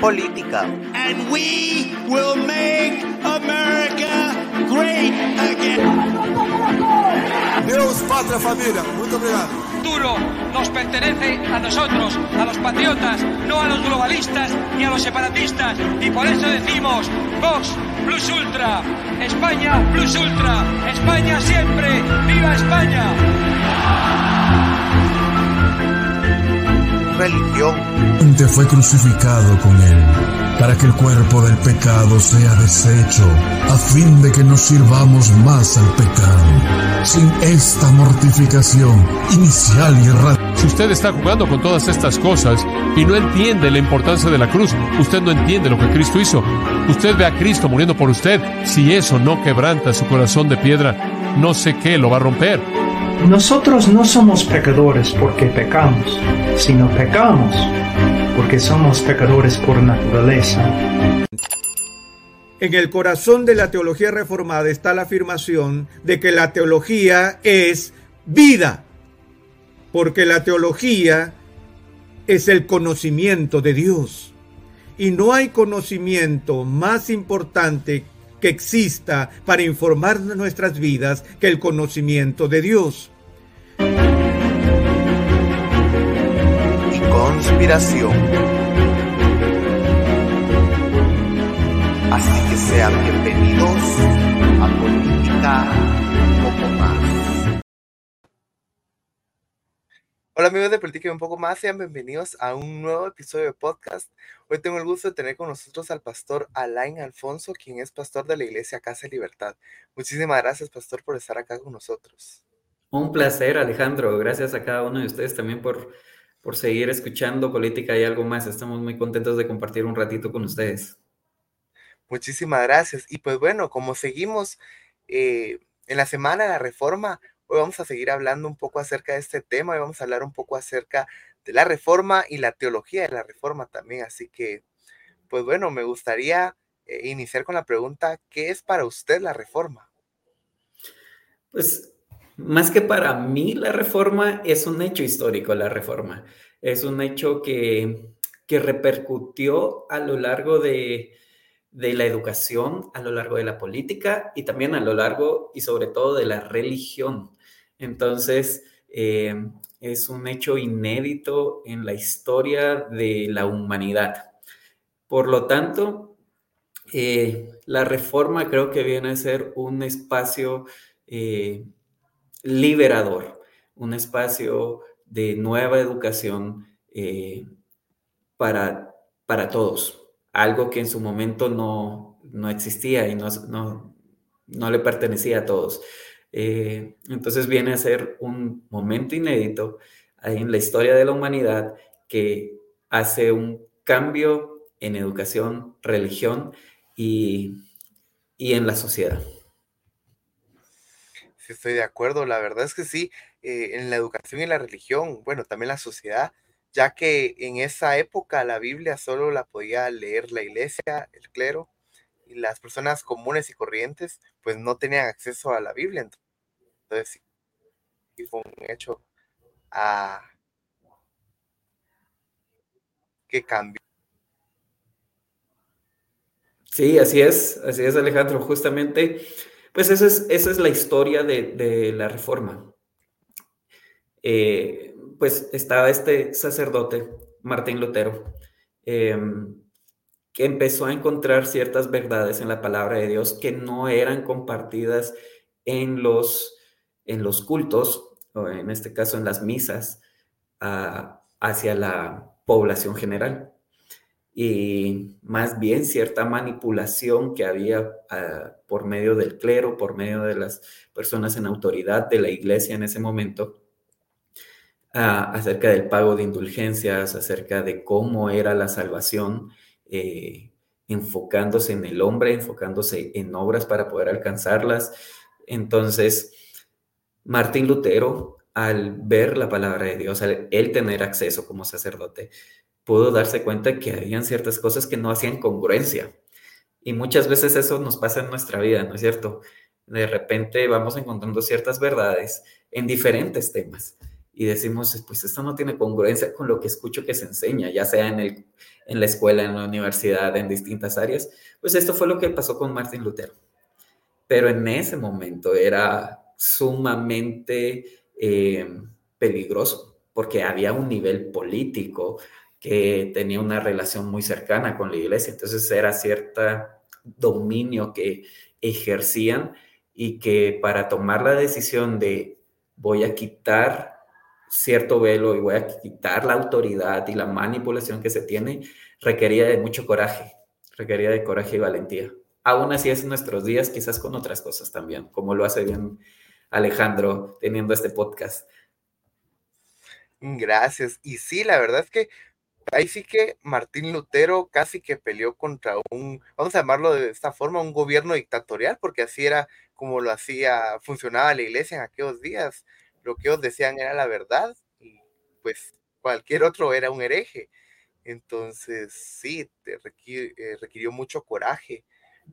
política. And we will make America great again. Dios, patria, familia. Muchas gracias. Futuro nos pertenece a nosotros, a los patriotas, no a los globalistas ni a los separatistas. Y por eso decimos Vox Plus Ultra, España Plus Ultra, España siempre, viva España. Religión. Te fue crucificado con él, para que el cuerpo del pecado sea deshecho, a fin de que no sirvamos más al pecado. Sin esta mortificación inicial y radical. Si usted está jugando con todas estas cosas y no entiende la importancia de la cruz, usted no entiende lo que Cristo hizo. Usted ve a Cristo muriendo por usted. Si eso no quebranta su corazón de piedra, no sé qué lo va a romper. Nosotros no somos pecadores porque pecamos, sino pecamos porque somos pecadores por naturaleza. En el corazón de la teología reformada está la afirmación de que la teología es vida, porque la teología es el conocimiento de Dios. Y no hay conocimiento más importante que exista para informar nuestras vidas que el conocimiento de Dios. Y conspiración. Así que sean bienvenidos a Política Un Poco Más. Hola amigos de Política y Un Poco Más, sean bienvenidos a un nuevo episodio de podcast. Hoy tengo el gusto de tener con nosotros al pastor Alain Alfonso, quien es pastor de la iglesia Casa de Libertad. Muchísimas gracias, pastor, por estar acá con nosotros. Un placer, Alejandro. Gracias a cada uno de ustedes también por seguir escuchando Política y Algo Más. Estamos muy contentos de compartir un ratito con ustedes. Muchísimas gracias. Y pues bueno, como seguimos en la semana de la Reforma, hoy vamos a seguir hablando un poco acerca de este tema y vamos a hablar un poco acerca de la Reforma y la teología de la Reforma también. Así que, pues bueno, me gustaría iniciar con la pregunta, ¿qué es para usted la Reforma? Pues, más que para mí, la Reforma es un hecho histórico. La Reforma es un hecho que repercutió a lo largo de la educación, a lo largo de la política y también a lo largo y sobre todo de la religión. Entonces, es un hecho inédito en la historia de la humanidad. Por lo tanto, la Reforma creo que viene a ser un espacio liberador, un espacio de nueva educación para todos, algo que en su momento no existía y no le pertenecía a todos. Entonces viene a ser un momento inédito en la historia de la humanidad que hace un cambio en educación, religión y en la sociedad. Sí, estoy de acuerdo. La verdad es que sí, en la educación y la religión, bueno, también la sociedad, ya que en esa época la Biblia solo la podía leer la iglesia, el clero, y las personas comunes y corrientes pues no tenían acceso a la Biblia. Entonces sí, fue un hecho que cambió. Sí, así es, Alejandro, justamente, pues esa es la historia de la Reforma. Pues estaba este sacerdote, Martín Lutero, que empezó a encontrar ciertas verdades en la palabra de Dios que no eran compartidas en los cultos, o en este caso en las misas, hacia la población general. Y más bien cierta manipulación que había por medio del clero, por medio de las personas en autoridad de la iglesia en ese momento, acerca del pago de indulgencias, acerca de cómo era la salvación, enfocándose en el hombre, enfocándose en obras para poder alcanzarlas. Entonces, Martín Lutero, al ver la palabra de Dios, al él tener acceso como sacerdote, pudo darse cuenta que habían ciertas cosas que no hacían congruencia. Y muchas veces eso nos pasa en nuestra vida, ¿no es cierto? De repente vamos encontrando ciertas verdades en diferentes temas. y decimos, pues esto no tiene congruencia con lo que escucho que se enseña, ya sea en la escuela, en la universidad, en distintas áreas. Pues esto fue lo que pasó con Martín Lutero. Pero en ese momento era sumamente peligroso, porque había un nivel político que tenía una relación muy cercana con la iglesia. Entonces era cierto dominio que ejercían, y que para tomar la decisión de voy a quitar cierto velo y voy a quitar la autoridad y la manipulación que se tiene, requería de mucho coraje, requería de coraje y valentía. Aún así es en nuestros días, quizás con otras cosas también, como lo hace bien Alejandro teniendo este podcast. Gracias. Y sí, la verdad es que ahí sí que Martín Lutero casi que peleó contra un, vamos a llamarlo de esta forma, un gobierno dictatorial, porque así era como lo hacía, funcionaba la iglesia en aquellos días. Lo que ellos decían era la verdad y pues cualquier otro era un hereje. Entonces sí, requirió mucho coraje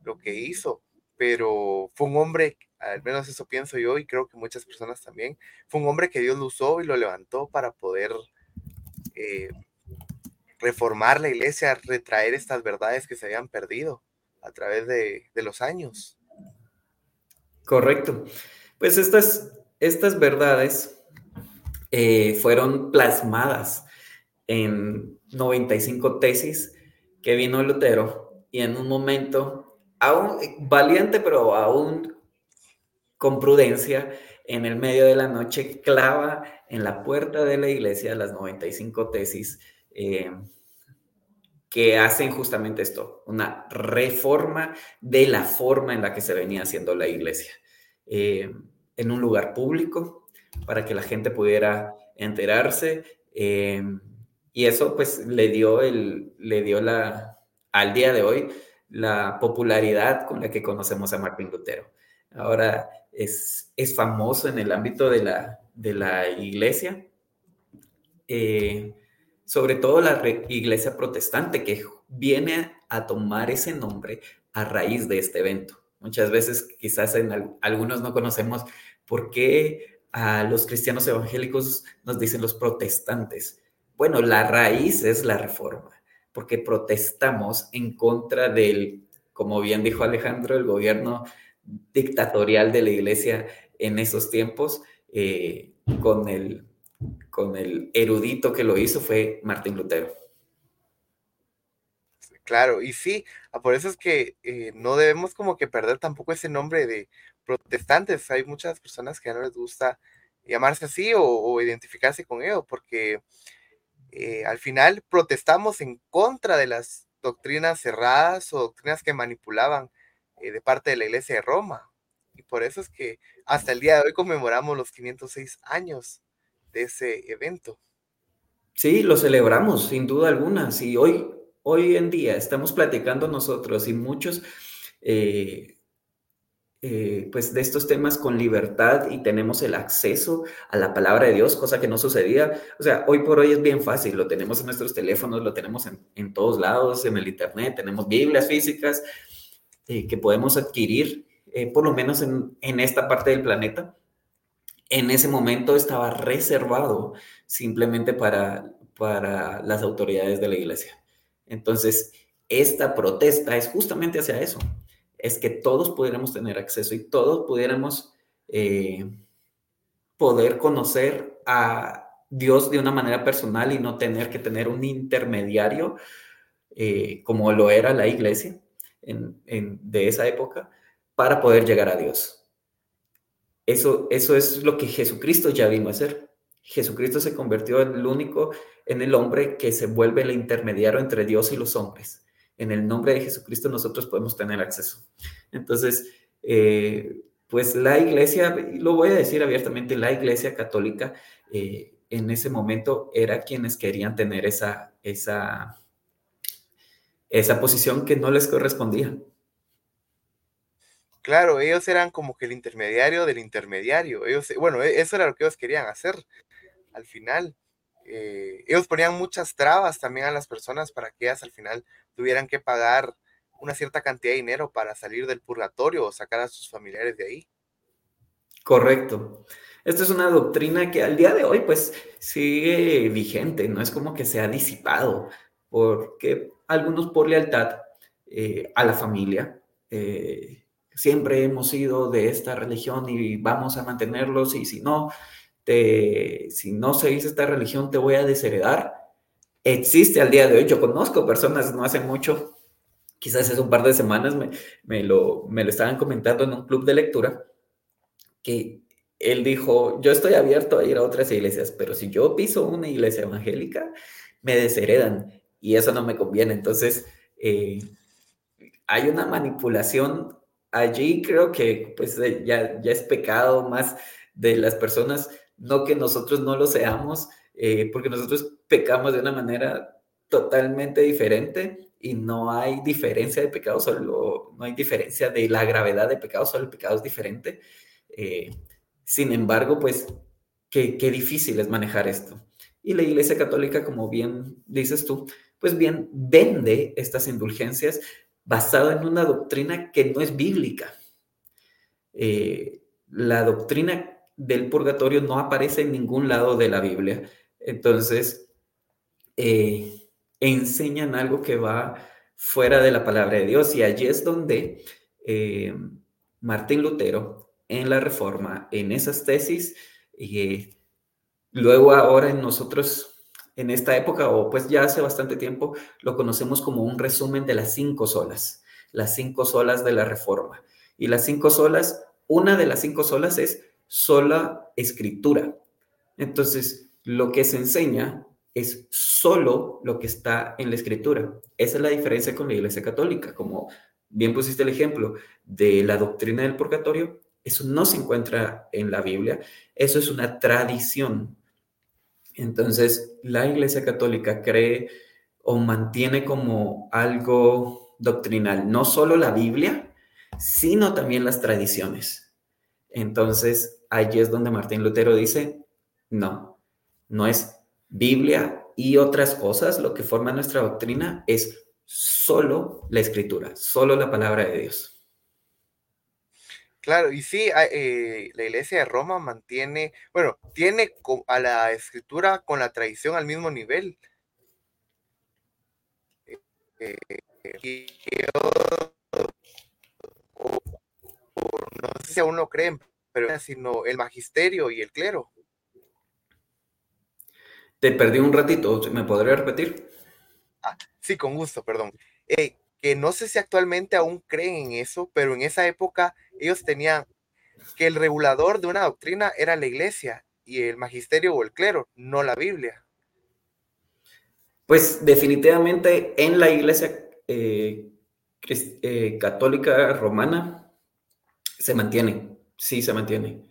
lo que hizo, pero fue un hombre, al menos eso pienso yo y creo que muchas personas también, fue un hombre que Dios lo usó y lo levantó para poder reformar la iglesia, retraer estas verdades que se habían perdido a través de los años. Correcto. Pues estas verdades fueron plasmadas en 95 tesis que vino Lutero, y en un momento, aún valiente, pero aún con prudencia, en el medio de la noche clava en la puerta de la iglesia las 95 tesis que hacen justamente esto, una reforma de la forma en la que se venía haciendo la iglesia, en un lugar público para que la gente pudiera enterarse, y eso pues le dio al día de hoy la popularidad con la que conocemos a Martín Lutero. Ahora es famoso en el ámbito de la iglesia, sobre todo la iglesia protestante, que viene a tomar ese nombre a raíz de este evento. Muchas veces quizás algunos no conocemos por qué a los cristianos evangélicos nos dicen los protestantes. Bueno, la raíz es la reforma, porque protestamos en contra del, como bien dijo Alejandro, el gobierno dictatorial de la iglesia en esos tiempos, con el erudito que lo hizo fue Martín Lutero. Claro, y sí, por eso es que no debemos como que perder tampoco ese nombre de protestantes. Hay muchas personas que no les gusta llamarse así o identificarse con ello, porque al final protestamos en contra de las doctrinas cerradas o doctrinas que manipulaban de parte de la Iglesia de Roma, y por eso es que hasta el día de hoy conmemoramos los 506 años de ese evento. Sí, lo celebramos sin duda alguna. Sí, hoy en día estamos platicando nosotros y muchos pues de estos temas con libertad, y tenemos el acceso a la palabra de Dios, cosa que no sucedía. O sea, hoy por hoy es bien fácil, lo tenemos en nuestros teléfonos, lo tenemos en todos lados, en el internet, tenemos Biblias físicas que podemos adquirir, por lo menos en esta parte del planeta. En ese momento estaba reservado simplemente para las autoridades de la iglesia. Entonces, esta protesta es justamente hacia eso, es que todos pudiéramos tener acceso y todos pudiéramos poder conocer a Dios de una manera personal y no tener que tener un intermediario como lo era la iglesia de esa época, para poder llegar a Dios. Eso es lo que Jesucristo ya vino a hacer. Jesucristo se convirtió en el hombre que se vuelve el intermediario entre Dios y los hombres. En el nombre de Jesucristo nosotros podemos tener acceso. Entonces, pues la iglesia, lo voy a decir abiertamente, la iglesia católica en ese momento era quienes querían tener esa posición que no les correspondía. Claro, ellos eran como que el intermediario del intermediario. Eso era lo que ellos querían hacer. Al final, ellos ponían muchas trabas también a las personas para que ellas al final tuvieran que pagar una cierta cantidad de dinero para salir del purgatorio o sacar a sus familiares de ahí. Correcto. Esta es una doctrina que al día de hoy pues sigue vigente, no es como que se ha disipado, porque algunos por lealtad a la familia, siempre hemos sido de esta religión y vamos a mantenerlos, y si no seguís esta religión te voy a desheredar. Existe al día de hoy, yo conozco personas, no hace mucho, quizás hace un par de semanas me lo estaban comentando en un club de lectura, que él dijo, yo estoy abierto a ir a otras iglesias, pero si yo piso una iglesia evangélica, me desheredan y eso no me conviene. Entonces, hay una manipulación allí, creo que pues ya es pecado más de las personas, no que nosotros no lo seamos, porque nosotros pecamos de una manera totalmente diferente y no hay diferencia de pecado, solo no hay diferencia de la gravedad de pecado, solo el pecado es diferente. Sin embargo, pues, qué difícil es manejar esto. Y la Iglesia Católica, como bien dices tú, pues bien vende estas indulgencias basado en una doctrina que no es bíblica. La doctrina del purgatorio no aparece en ningún lado de la Biblia. Entonces, enseñan algo que va fuera de la palabra de Dios. Y allí es donde Martín Lutero, en la Reforma, en esas tesis, luego ahora en nosotros, en esta época, o pues ya hace bastante tiempo, lo conocemos como un resumen de las 5 solas de la Reforma. Y las 5 solas, una de las 5 solas es sola escritura. Entonces, lo que se enseña es solo lo que está en la escritura. Esa es la diferencia con la Iglesia Católica. Como bien pusiste el ejemplo de la doctrina del purgatorio, eso no se encuentra en la Biblia, eso es una tradición. Entonces, la Iglesia Católica cree o mantiene como algo doctrinal, no solo la Biblia, sino también las tradiciones. Entonces, allí es donde Martín Lutero dice, no es Biblia y otras cosas, lo que forma nuestra doctrina es solo la Escritura, solo la palabra de Dios. Claro, y sí, la Iglesia de Roma mantiene, bueno, tiene a la escritura con la tradición al mismo nivel. No sé si aún lo creen, pero sino el magisterio y el clero. Te perdí un ratito, ¿me podría repetir? Ah, sí, con gusto, perdón. Que no sé si actualmente aún creen en eso, pero en esa época ellos tenían que el regulador de una doctrina era la iglesia y el magisterio o el clero, no la Biblia. Pues definitivamente en la Iglesia católica romana se mantiene, sí se mantiene.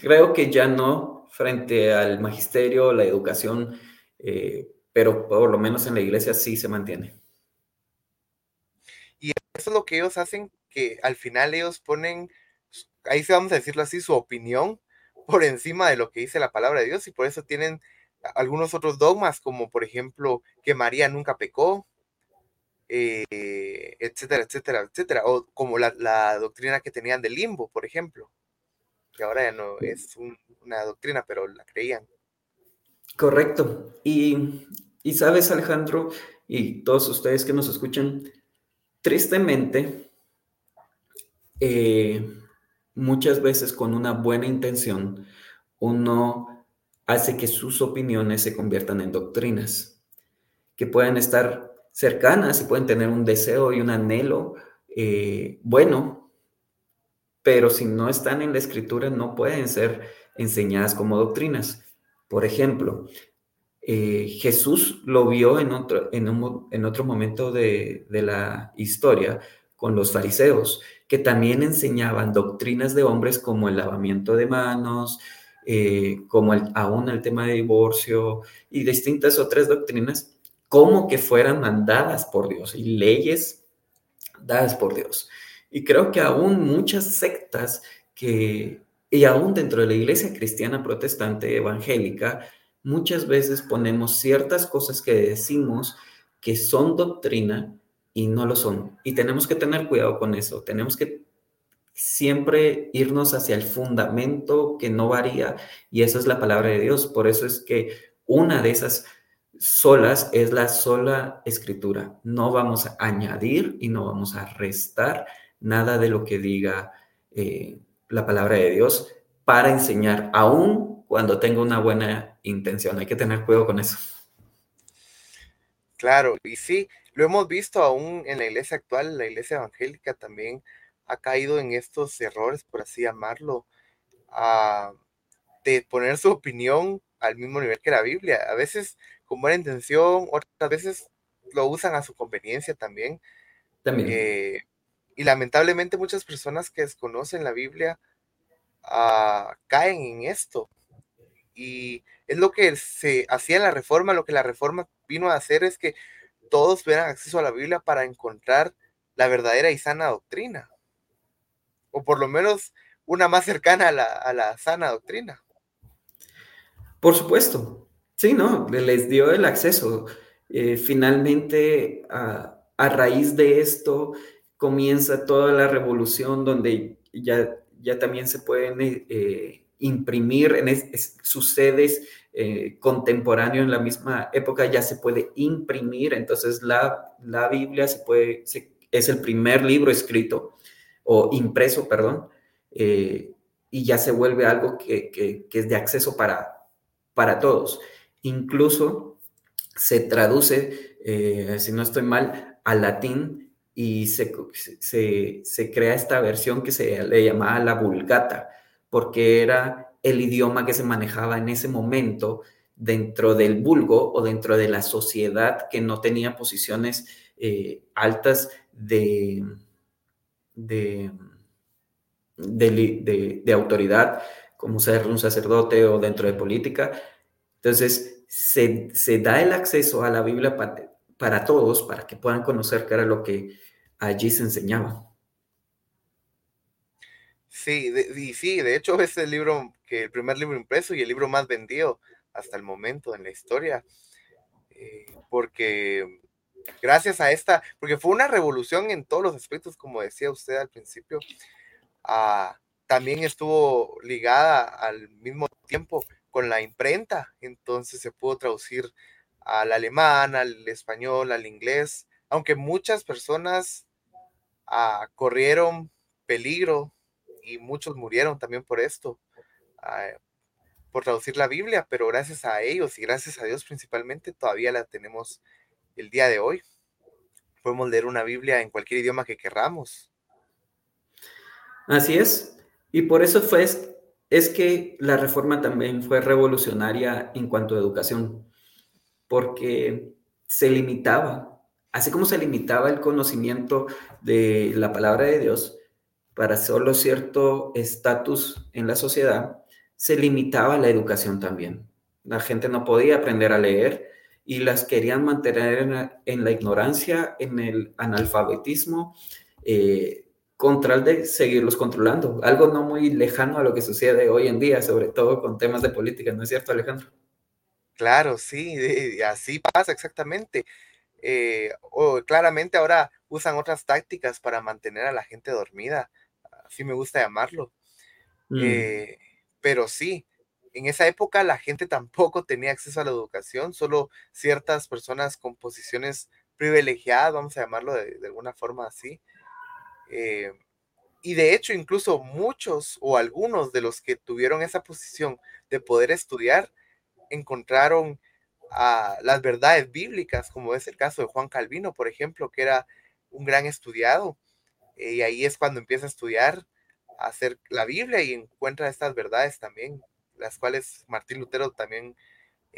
Creo que ya no frente al magisterio, la educación, pero por lo menos en la iglesia sí se mantiene. Y eso es lo que ellos hacen, que al final ellos ponen, ahí se vamos a decirlo así, su opinión por encima de lo que dice la palabra de Dios, y por eso tienen algunos otros dogmas, como por ejemplo, que María nunca pecó, etcétera, etcétera, etcétera, o como la doctrina que tenían del limbo, por ejemplo, que ahora ya no es una doctrina, pero la creían. Correcto. Y sabes, Alejandro, y todos ustedes que nos escuchan, tristemente, muchas veces con una buena intención, uno hace que sus opiniones se conviertan en doctrinas, que pueden estar cercanas y pueden tener un deseo y un anhelo bueno, pero si no están en la escritura no pueden ser enseñadas como doctrinas. Por ejemplo, Jesús lo vio en otro momento de la historia con los fariseos, que también enseñaban doctrinas de hombres como el lavamiento de manos, como aún el tema de divorcio y distintas otras doctrinas, como que fueran mandadas por Dios y leyes dadas por Dios. Y creo que aún muchas sectas y aún dentro de la iglesia cristiana protestante evangélica, muchas veces ponemos ciertas cosas que decimos que son doctrina y no lo son. Y tenemos que tener cuidado con eso. Tenemos que siempre irnos hacia el fundamento que no varía, y eso es la palabra de Dios. Por eso es que una de esas solas es la sola Escritura. No vamos a añadir y no vamos a restar nada de lo que diga la palabra de Dios para enseñar, aún cuando tenga una buena intención. Hay que tener cuidado con eso. Claro, y sí, lo hemos visto aún en la iglesia actual, la iglesia evangélica también ha caído en estos errores, por así llamarlo, de poner su opinión al mismo nivel que la Biblia, a veces con buena intención, otras veces lo usan a su conveniencia también. Y lamentablemente muchas personas que desconocen la Biblia caen en esto, y es lo que se hacía en la Reforma. Lo que la Reforma vino a hacer es que todos tuvieran acceso a la Biblia para encontrar la verdadera y sana doctrina, o por lo menos una más cercana a la sana doctrina. Por supuesto, sí, ¿no? Les dio el acceso. Finalmente, a raíz de esto, comienza toda la revolución donde ya también se pueden imprimir sus sedes contemporáneo en la misma época, ya se puede imprimir. Entonces la Biblia es el primer libro escrito o impreso, perdón, y ya se vuelve algo que es de acceso para todos. Incluso se traduce, si no estoy mal, al latín, y se crea esta versión que se le llamaba la Vulgata, porque era el idioma que se manejaba en ese momento dentro del vulgo o dentro de la sociedad que no tenía posiciones altas de autoridad, como ser un sacerdote o dentro de política. Entonces, se da el acceso a la Biblia para todos, para que puedan conocer qué era lo que allí se enseñaba. Sí, de hecho es el primer libro impreso y el libro más vendido hasta el momento en la historia, porque gracias a esta, porque fue una revolución en todos los aspectos, como decía usted al principio. También estuvo ligada al mismo tiempo con la imprenta, entonces se pudo traducir al alemán, al español, al inglés, aunque muchas personas corrieron peligro y muchos murieron también por esto, por traducir la Biblia, pero gracias a ellos y gracias a Dios principalmente todavía la tenemos el día de hoy. Podemos leer una Biblia en cualquier idioma que queramos. Así es. Y por eso es que la Reforma también fue revolucionaria en cuanto a educación, porque se limitaba, así como se limitaba el conocimiento de la palabra de Dios para solo cierto estatus en la sociedad, se limitaba la educación también. La gente no podía aprender a leer y las querían mantener en la ignorancia, en el analfabetismo, con tal de seguirlos controlando, algo no muy lejano a lo que sucede hoy en día, sobre todo con temas de política, ¿no es cierto, Alejandro? Claro, sí, así pasa exactamente. Claramente ahora usan otras tácticas para mantener a la gente dormida, así me gusta llamarlo. Pero sí, en esa época la gente tampoco tenía acceso a la educación, solo ciertas personas con posiciones privilegiadas, vamos a llamarlo de alguna forma así. Y de hecho incluso muchos o algunos de los que tuvieron esa posición de poder estudiar encontraron las verdades bíblicas, como es el caso de Juan Calvino, por ejemplo, que era un gran estudiado, y ahí es cuando empieza a estudiar hacer la Biblia y encuentra estas verdades también, las cuales Martín Lutero también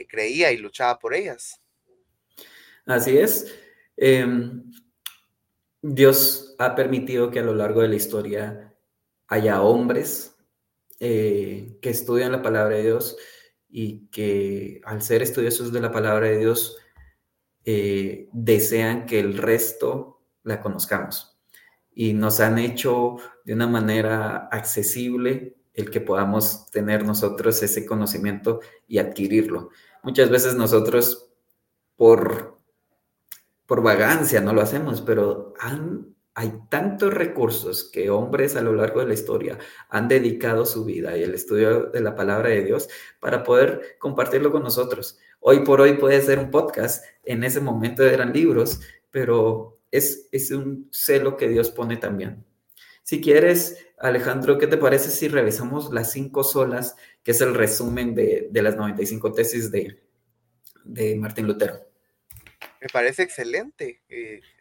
creía y luchaba por ellas. Así es. Dios ha permitido que a lo largo de la historia haya hombres que estudian la palabra de Dios y que al ser estudiosos de la palabra de Dios desean que el resto la conozcamos, y nos han hecho de una manera accesible el que podamos tener nosotros ese conocimiento y adquirirlo. Muchas veces nosotros por vagancia no lo hacemos, pero han Hay tantos recursos que hombres a lo largo de la historia han dedicado su vida y el estudio de la palabra de Dios para poder compartirlo con nosotros. Hoy por hoy puede ser un podcast, en ese momento eran libros, pero es un celo que Dios pone también. Si quieres, Alejandro, ¿qué te parece si revisamos las 5 solas, que es el resumen de las 95 tesis de Martín Lutero? Me parece excelente.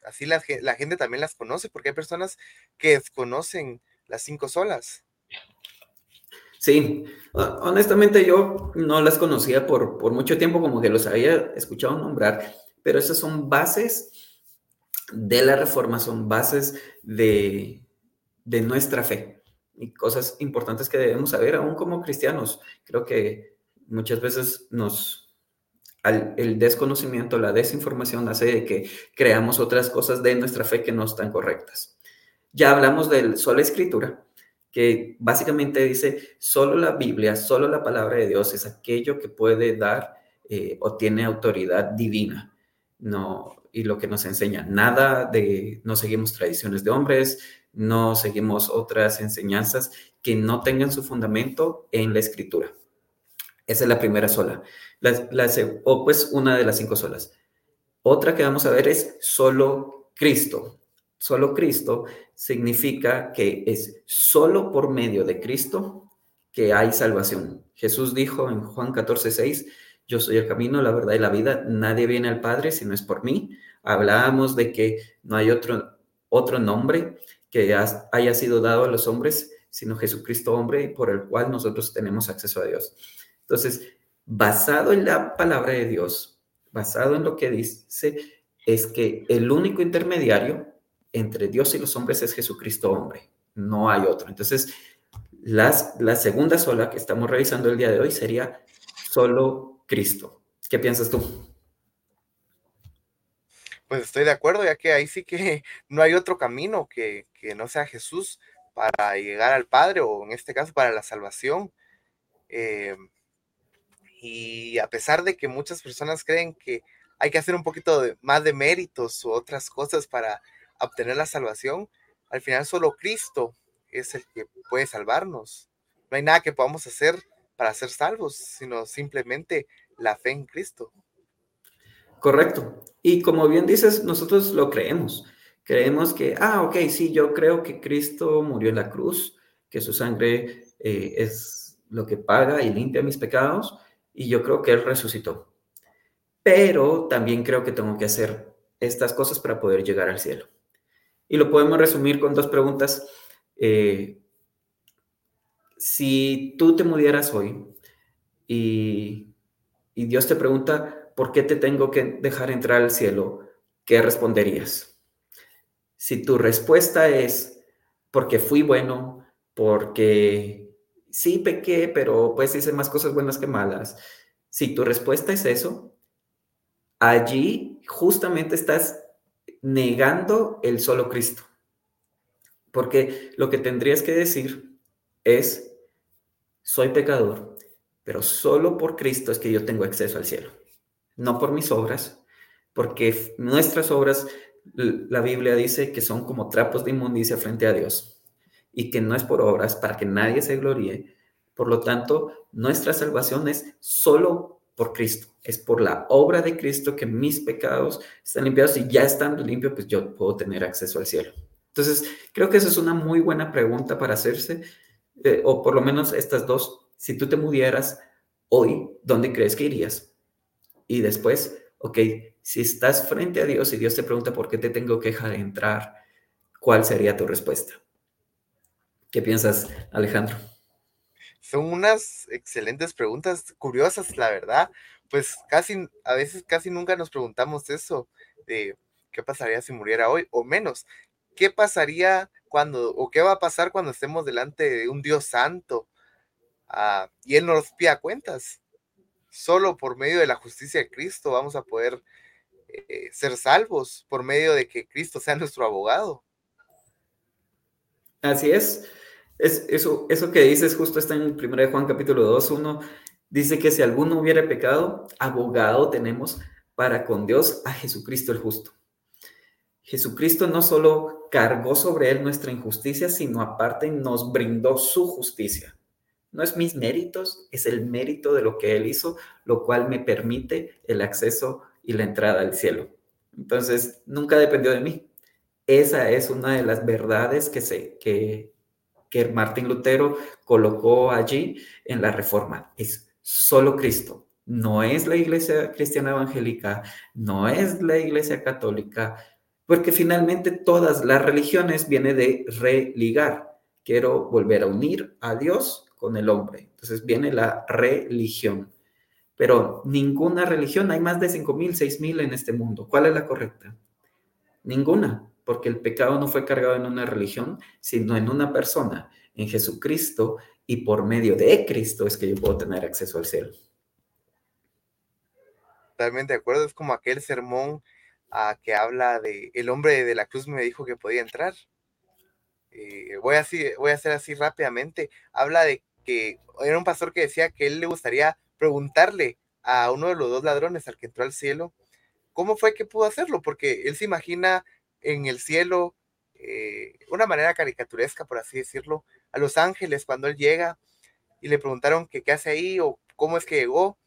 Así la gente también las conoce, porque hay personas que desconocen las 5 solas. Sí, honestamente yo no las conocía por mucho tiempo, como que los había escuchado nombrar, pero esas son bases de la Reforma, son bases de nuestra fe y cosas importantes que debemos saber aún como cristianos. Creo que muchas veces el desconocimiento, la desinformación hace de que creamos otras cosas de nuestra fe que no están correctas. Ya hablamos de sola escritura, que básicamente dice solo la Biblia, solo la palabra de Dios es aquello que puede dar o tiene autoridad divina. No, y lo que nos enseña, nada de, no seguimos tradiciones de hombres, no seguimos otras enseñanzas que no tengan su fundamento en la escritura. Esa es la primera sola, pues una de las 5 solas. Otra que vamos a ver es solo Cristo. Solo Cristo significa que es solo por medio de Cristo que hay salvación. Jesús dijo en Juan 14:6, yo soy el camino, la verdad y la vida, nadie viene al Padre si no es por mí. Hablábamos de que no hay otro nombre que haya sido dado a los hombres, sino Jesucristo hombre, por el cual nosotros tenemos acceso a Dios. Entonces, basado en la palabra de Dios, basado en lo que dice, es que el único intermediario entre Dios y los hombres es Jesucristo hombre. No hay otro. Entonces, la segunda sola que estamos revisando el día de hoy sería solo Cristo. ¿Qué piensas tú? Pues estoy de acuerdo, ya que ahí sí que no hay otro camino que no sea Jesús para llegar al Padre, o en este caso para la salvación. Y a pesar de que muchas personas creen que hay que hacer un poquito más de méritos u otras cosas para obtener la salvación, al final solo Cristo es el que puede salvarnos. No hay nada que podamos hacer para ser salvos, sino simplemente la fe en Cristo. Correcto. Y como bien dices, nosotros lo creemos. Creemos que, sí, yo creo que Cristo murió en la cruz, que su sangre es lo que paga y limpia mis pecados, y yo creo que Él resucitó. Pero también creo que tengo que hacer estas cosas para poder llegar al cielo. Y lo podemos resumir con 2 preguntas. Si tú te murieras hoy y Dios te pregunta, ¿por qué te tengo que dejar entrar al cielo? ¿Qué responderías? Si tu respuesta es, porque fui bueno, porque... sí, pequé, pero pues hice más cosas buenas que malas. Si tu respuesta es eso, allí justamente estás negando el solo Cristo. Porque lo que tendrías que decir es, soy pecador, pero solo por Cristo es que yo tengo acceso al cielo. No por mis obras, porque nuestras obras, la Biblia dice que son como trapos de inmundicia frente a Dios. Y que no es por obras, para que nadie se gloríe. Por lo tanto, nuestra salvación es solo por Cristo. Es por la obra de Cristo que mis pecados están limpiados, y ya estando limpio, pues yo puedo tener acceso al cielo. Entonces, creo que esa es una muy buena pregunta para hacerse, o por lo menos estas dos. Si tú te murieras hoy, ¿dónde crees que irías? Y después, si estás frente a Dios y Dios te pregunta por qué te tengo que dejar entrar, ¿cuál sería tu respuesta? ¿Qué piensas, Alejandro? Son unas excelentes preguntas, curiosas, la verdad. Pues a veces casi nunca nos preguntamos eso, de qué pasaría si muriera hoy, o menos, qué pasaría cuando, o qué va a pasar cuando estemos delante de un Dios santo, y Él nos pida cuentas. Solo por medio de la justicia de Cristo vamos a poder ser salvos, por medio de que Cristo sea nuestro abogado. Así es eso que dices justo está en 1 Juan capítulo 2, 1, dice que si alguno hubiera pecado, abogado tenemos para con Dios a Jesucristo el justo. Jesucristo no solo cargó sobre él nuestra injusticia, sino aparte nos brindó su justicia. No es mis méritos, es el mérito de lo que él hizo, lo cual me permite el acceso y la entrada al cielo. Entonces, nunca dependió de mí. Esa es una de las verdades que Martín Lutero colocó allí en la Reforma. Es solo Cristo. No es la iglesia cristiana evangélica, no es la iglesia católica, porque finalmente todas las religiones vienen de religar. Quiero volver a unir a Dios con el hombre. Entonces viene la religión. Pero ninguna religión, hay más de 5,000, 6,000 en este mundo. ¿Cuál es la correcta? Ninguna, porque el pecado no fue cargado en una religión, sino en una persona, en Jesucristo, y por medio de Cristo es que yo puedo tener acceso al cielo. Totalmente de acuerdo, es como aquel sermón que habla de el hombre de la cruz me dijo que podía entrar. Voy a hacer así rápidamente. Habla de que era un pastor que decía que él le gustaría preguntarle a uno de los dos ladrones al que entró al cielo, ¿cómo fue que pudo hacerlo? Porque él se imagina en el cielo, una manera caricaturesca, por así decirlo, a los ángeles cuando él llega y le preguntaron que qué hace ahí o cómo es que llegó.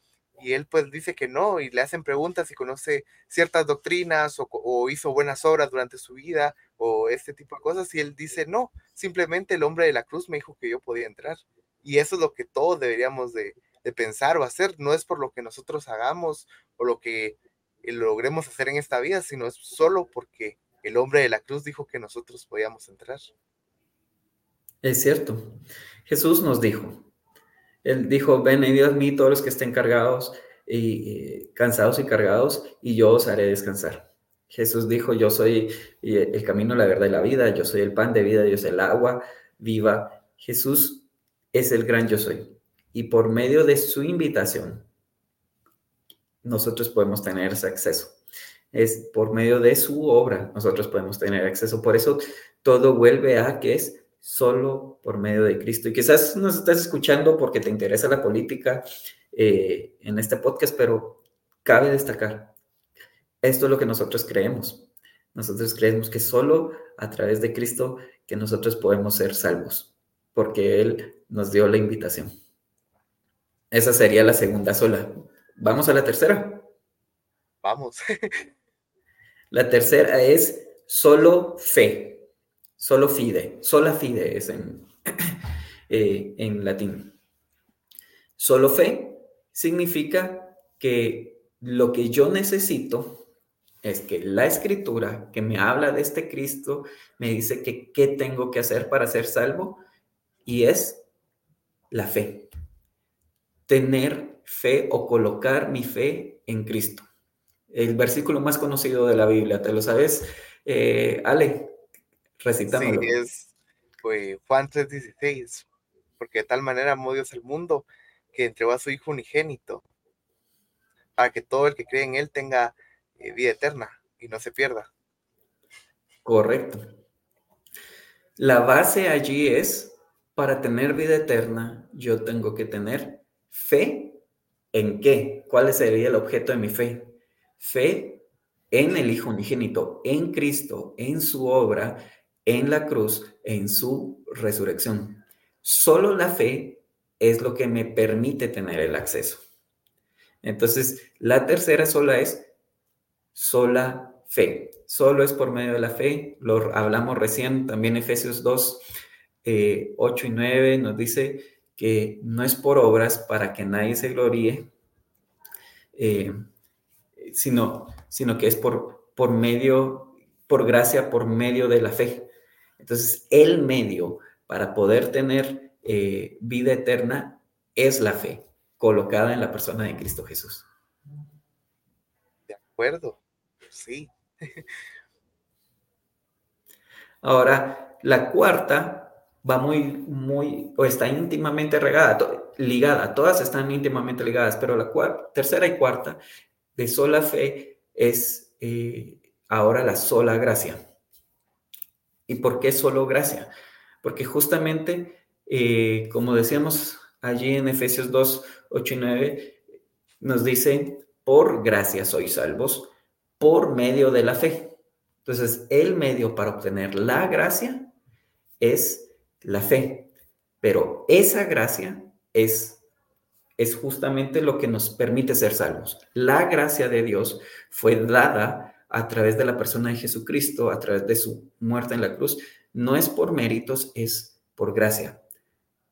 Y él pues dice que no, y le hacen preguntas si conoce ciertas doctrinas o hizo buenas obras durante su vida o este tipo de cosas, y él dice no, simplemente el hombre de la cruz me dijo que yo podía entrar. Y eso es lo que todos deberíamos de pensar o hacer. No es por lo que nosotros hagamos o lo que logremos hacer en esta vida, sino es solo porque el hombre de la cruz dijo que nosotros podíamos entrar. Es cierto, Jesús nos dijo. Él dijo, venid a mí todos los que estén cargados y cansados y cargados, y yo os haré descansar. Jesús dijo, yo soy el camino, la verdad y la vida, yo soy el pan de vida, yo soy el agua viva. Jesús es el gran yo soy. Y por medio de su invitación, nosotros podemos tener ese acceso. Es por medio de su obra, nosotros podemos tener acceso. Por eso todo vuelve a que es solo por medio de Cristo. Y quizás nos estás escuchando porque te interesa la política en este podcast, pero cabe destacar, esto es lo que nosotros creemos. Nosotros creemos que solo a través de Cristo que nosotros podemos ser salvos, porque Él nos dio la invitación. Esa sería la segunda sola. ¿Vamos a la tercera? Vamos. La tercera es solo fe. Solo fide, sola fide es en latín. Solo fe significa que lo que yo necesito es que la Escritura que me habla de este Cristo me dice que qué tengo que hacer para ser salvo, y es la fe. Tener fe o colocar mi fe en Cristo. El versículo más conocido de la Biblia, ¿te lo sabes, Ale? Recitámoslo. Sí, es pues, Juan 3:16, porque de tal manera amó Dios al mundo que entregó a su Hijo unigénito para que todo el que cree en él tenga vida eterna y no se pierda. Correcto. La base allí es, para tener vida eterna, yo tengo que tener fe en qué. ¿Cuál sería el objeto de mi fe? Fe en el Hijo unigénito, en Cristo, en su obra, en la cruz, en su resurrección. Solo la fe es lo que me permite tener el acceso. Entonces, la tercera sola es sola fe. Solo es por medio de la fe. Lo hablamos recién, también Efesios 2, 8 y 9 nos dice que no es por obras para que nadie se gloríe, sino que es por gracia, por medio de la fe. Entonces, el medio para poder tener vida eterna es la fe, colocada en la persona de Cristo Jesús. De acuerdo, sí. Ahora, la cuarta va muy, o está íntimamente ligada, todas están íntimamente ligadas, pero la tercera y cuarta de sola fe es ahora la sola gracia. ¿Y por qué solo gracia? Porque justamente, como decíamos allí en Efesios 2, 8 y 9, nos dice, por gracia sois salvos, por medio de la fe. Entonces, el medio para obtener la gracia es la fe, pero esa gracia es justamente lo que nos permite ser salvos. La gracia de Dios fue dada a través de la persona de Jesucristo, a través de su muerte en la cruz. No es por méritos, es por gracia.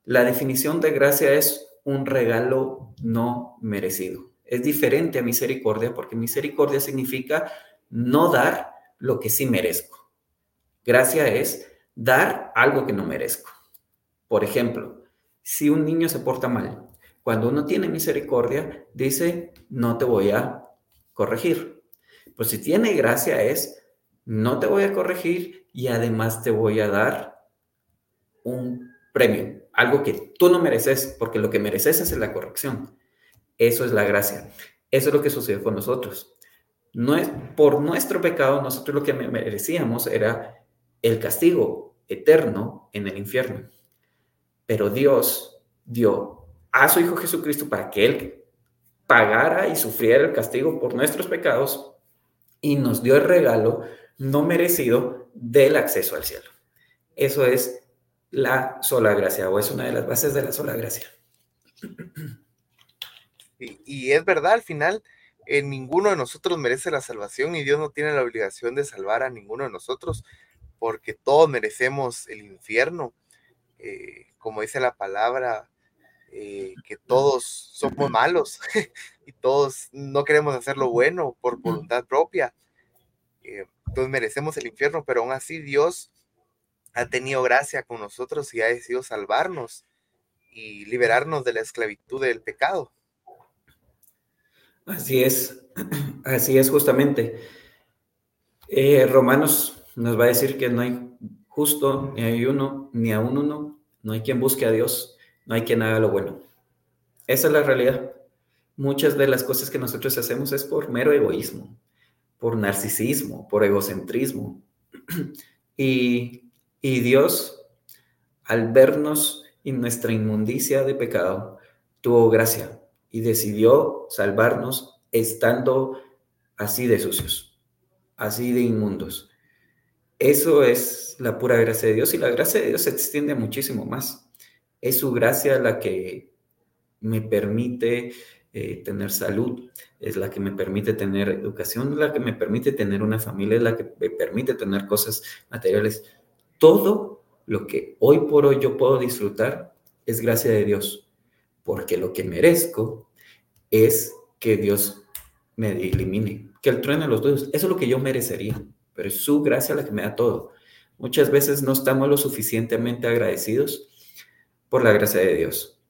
La definición de gracia es un regalo no merecido. Es diferente a misericordia, porque misericordia significa no dar lo que sí merezco. Gracia es dar algo que no merezco. Por ejemplo, si un niño se porta mal, cuando uno tiene misericordia, dice, no te voy a corregir. Pues si tiene gracia es, no te voy a corregir y además te voy a dar un premio. Algo que tú no mereces, porque lo que mereces es la corrección. Eso es la gracia. Eso es lo que sucedió con nosotros. No es, por nuestro pecado, nosotros lo que merecíamos era el castigo eterno en el infierno. Pero Dios dio a su Hijo Jesucristo para que Él pagara y sufriera el castigo por nuestros pecados y nos dio el regalo no merecido del acceso al cielo. Eso es la sola gracia, o es una de las bases de la sola gracia. Y es verdad, al final, ninguno de nosotros merece la salvación y Dios no tiene la obligación de salvar a ninguno de nosotros porque todos merecemos el infierno. Como dice la palabra, que todos somos malos y todos no queremos hacer lo bueno por voluntad propia, entonces merecemos el infierno, pero aún así Dios ha tenido gracia con nosotros y ha decidido salvarnos y liberarnos de la esclavitud del pecado. Así es justamente. Romanos nos va a decir que no hay justo, ni hay uno, ni aún uno, no hay quien busque a Dios. No hay quien haga lo bueno. Esa es la realidad. Muchas de las cosas que nosotros hacemos es por mero egoísmo, por narcisismo, por egocentrismo. Y Dios, al vernos en nuestra inmundicia de pecado, tuvo gracia y decidió salvarnos estando así de sucios, así de inmundos. Eso es la pura gracia de Dios, y la gracia de Dios se extiende muchísimo más. Es su gracia la que me permite tener salud, es la que me permite tener educación, es la que me permite tener una familia, es la que me permite tener cosas materiales. Todo lo que hoy por hoy yo puedo disfrutar es gracia de Dios, porque lo que merezco es que Dios me elimine, que Él truene los dedos. Eso es lo que yo merecería, pero es su gracia la que me da todo. Muchas veces no estamos lo suficientemente agradecidos por la gracia de Dios,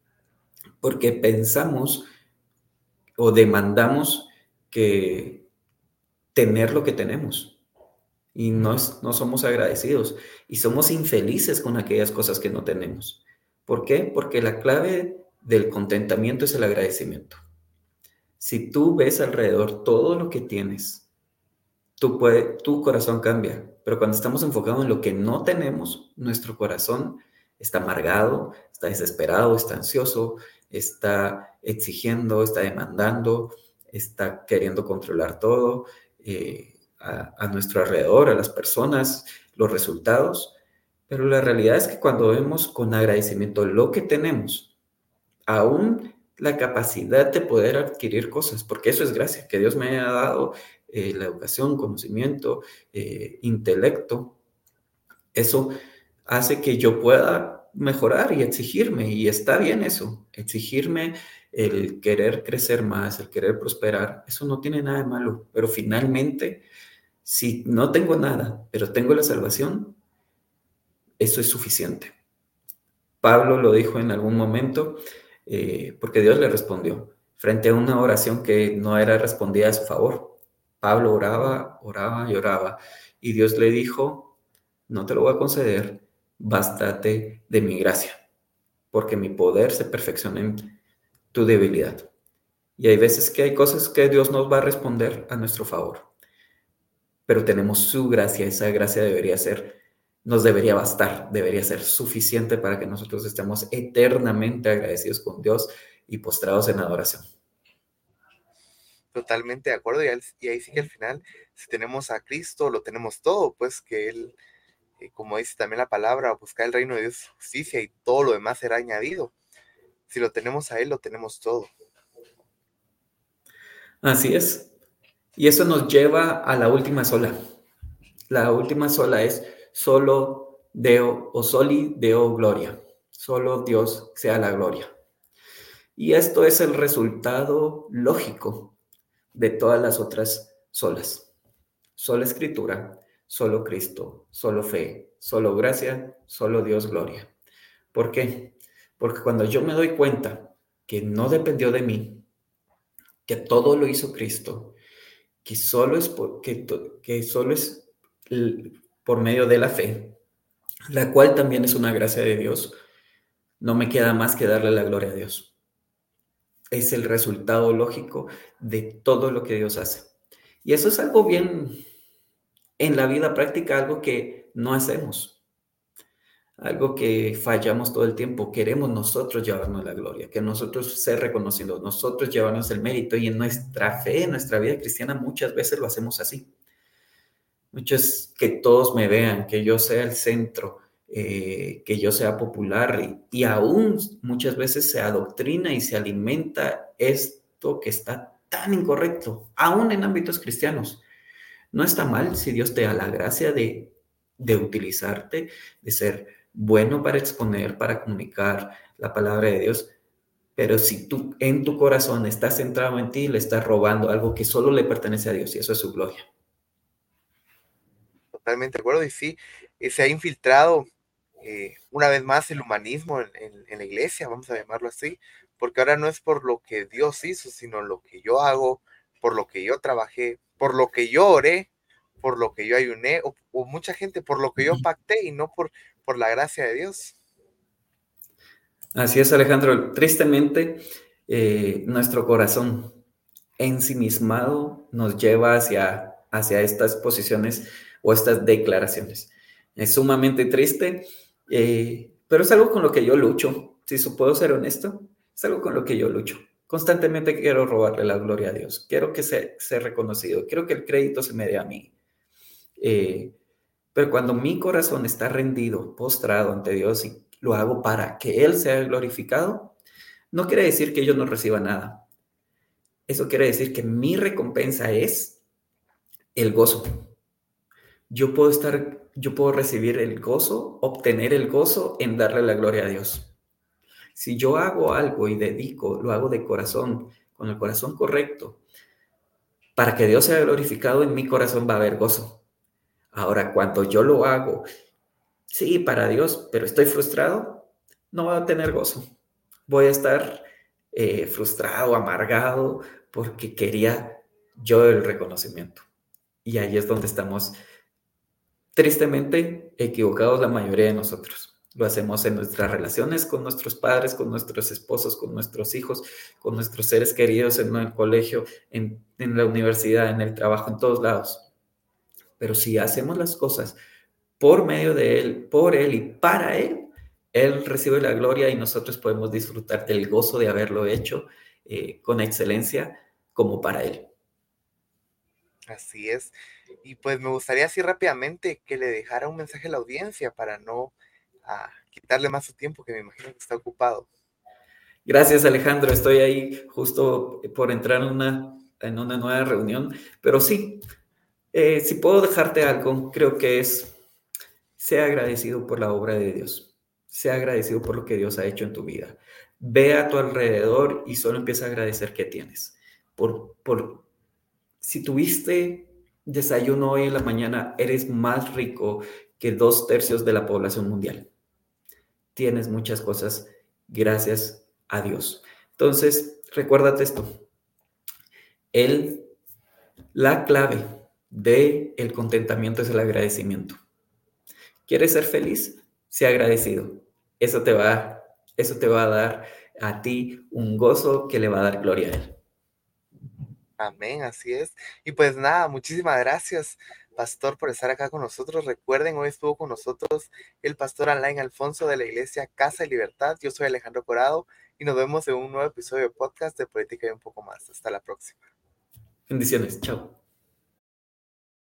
porque pensamos o demandamos que tener lo que tenemos y no somos agradecidos y somos infelices con aquellas cosas que no tenemos. ¿Por qué? Porque la clave del contentamiento es el agradecimiento. Si tú ves alrededor todo lo que tienes, tu corazón cambia, pero cuando estamos enfocados en lo que no tenemos, nuestro corazón está amargado, está desesperado, está ansioso, está exigiendo, está demandando, está queriendo controlar todo, a nuestro alrededor, a las personas, los resultados. Pero la realidad es que cuando vemos con agradecimiento lo que tenemos, aún la capacidad de poder adquirir cosas, porque eso es gracia, que Dios me haya dado la educación, conocimiento, intelecto, eso hace que yo pueda mejorar y exigirme, y está bien eso, exigirme el querer crecer más, el querer prosperar, eso no tiene nada de malo, pero finalmente, si no tengo nada, pero tengo la salvación, eso es suficiente. Pablo lo dijo en algún momento, porque Dios le respondió, frente a una oración que no era respondida a su favor. Pablo oraba y oraba, y Dios le dijo, no te lo voy a conceder, bástate de mi gracia, porque mi poder se perfecciona en tu debilidad. Y hay veces que hay cosas que Dios nos va a responder a nuestro favor, pero tenemos su gracia. Esa gracia nos debería bastar, debería ser suficiente para que nosotros estemos eternamente agradecidos con Dios y postrados en adoración. totalmente de acuerdo, y ahí sí que al final, si tenemos a Cristo, lo tenemos todo, pues que Él, como dice también la palabra, buscar el reino de Dios y justicia, y todo lo demás será añadido. Si lo tenemos a Él, lo tenemos todo. Así es. Y eso nos lleva a la última sola. La última sola es solo Deo o soli Deo gloria. Solo Dios sea la gloria. Y esto es el resultado lógico de todas las otras solas. Sola Escritura, solo Cristo, solo fe, solo gracia, solo Dios gloria. ¿Por qué? Porque cuando yo me doy cuenta que no dependió de mí, que todo lo hizo Cristo, que solo es por medio de la fe, la cual también es una gracia de Dios, no me queda más que darle la gloria a Dios. Es el resultado lógico de todo lo que Dios hace. Y eso es algo bien, en la vida práctica, algo que no hacemos. Algo que fallamos todo el tiempo. Queremos nosotros llevarnos la gloria, que nosotros ser reconocidos, nosotros llevarnos el mérito. Y en nuestra fe, en nuestra vida cristiana, muchas veces lo hacemos así. Muchos que todos me vean, que yo sea el centro, que yo sea popular. Y aún muchas veces se adoctrina y se alimenta esto que está tan incorrecto, aún en ámbitos cristianos. No está mal si Dios te da la gracia de utilizarte, de ser bueno para exponer, para comunicar la palabra de Dios, pero si tú en tu corazón estás centrado en ti, le estás robando algo que solo le pertenece a Dios, y eso es su gloria. Totalmente de acuerdo, y sí, se ha infiltrado una vez más el humanismo en la iglesia, vamos a llamarlo así, porque ahora no es por lo que Dios hizo, sino lo que yo hago, por lo que yo trabajé, por lo que yo oré, por lo que yo ayuné, o mucha gente por lo que yo pacté y no por la gracia de Dios. Así es, Alejandro. Tristemente, nuestro corazón ensimismado nos lleva hacia estas posiciones o estas declaraciones. Es sumamente triste, pero es algo con lo que yo lucho. Si puedo ser honesto, es algo con lo que yo lucho. Constantemente quiero robarle la gloria a Dios. Quiero que sea reconocido. Quiero que el crédito se me dé a mí. Pero cuando mi corazón está rendido, postrado ante Dios y lo hago para que Él sea glorificado, no quiere decir que yo no reciba nada. Eso quiere decir que mi recompensa es el gozo. Yo puedo recibir el gozo, obtener el gozo en darle la gloria a Dios. Si yo hago algo y dedico, lo hago de corazón, con el corazón correcto, para que Dios sea glorificado, en mi corazón va a haber gozo. Ahora, cuando yo lo hago, sí, para Dios, pero estoy frustrado, no va a tener gozo. Voy a estar frustrado, amargado, porque quería yo el reconocimiento. Y ahí es donde estamos tristemente equivocados la mayoría de nosotros. Lo hacemos en nuestras relaciones con nuestros padres, con nuestros esposos, con nuestros hijos, con nuestros seres queridos, en el colegio, en la universidad, en el trabajo, en todos lados. Pero si hacemos las cosas por medio de Él, por Él y para Él, Él recibe la gloria y nosotros podemos disfrutar del gozo de haberlo hecho con excelencia como para Él. Así es. Y pues me gustaría así rápidamente que le dejara un mensaje a la audiencia para no a quitarle más su tiempo, que me imagino que está ocupado. Gracias, Alejandro. Estoy ahí justo por entrar en una nueva reunión, pero sí, si puedo dejarte algo, creo que es: sea agradecido por la obra de Dios, sea agradecido por lo que Dios ha hecho en tu vida. Ve a tu alrededor y solo empieza a agradecer que tienes. Si tuviste desayuno hoy en la mañana, eres más rico que 2/3 de la población mundial. Tienes muchas cosas gracias a Dios. Entonces, recuérdate esto. La clave del contentamiento es el agradecimiento. ¿Quieres ser feliz? Sé agradecido. Eso te va a dar a ti un gozo que le va a dar gloria a Él. Amén, así es. Y pues nada, muchísimas gracias, pastor, por estar acá con nosotros. Recuerden, hoy estuvo con nosotros el pastor Alain Alfonso de la iglesia Casa de Libertad. Yo soy Alejandro Corado y nos vemos en un nuevo episodio de podcast de Política y Un Poco Más. Hasta la próxima. Bendiciones. Chao.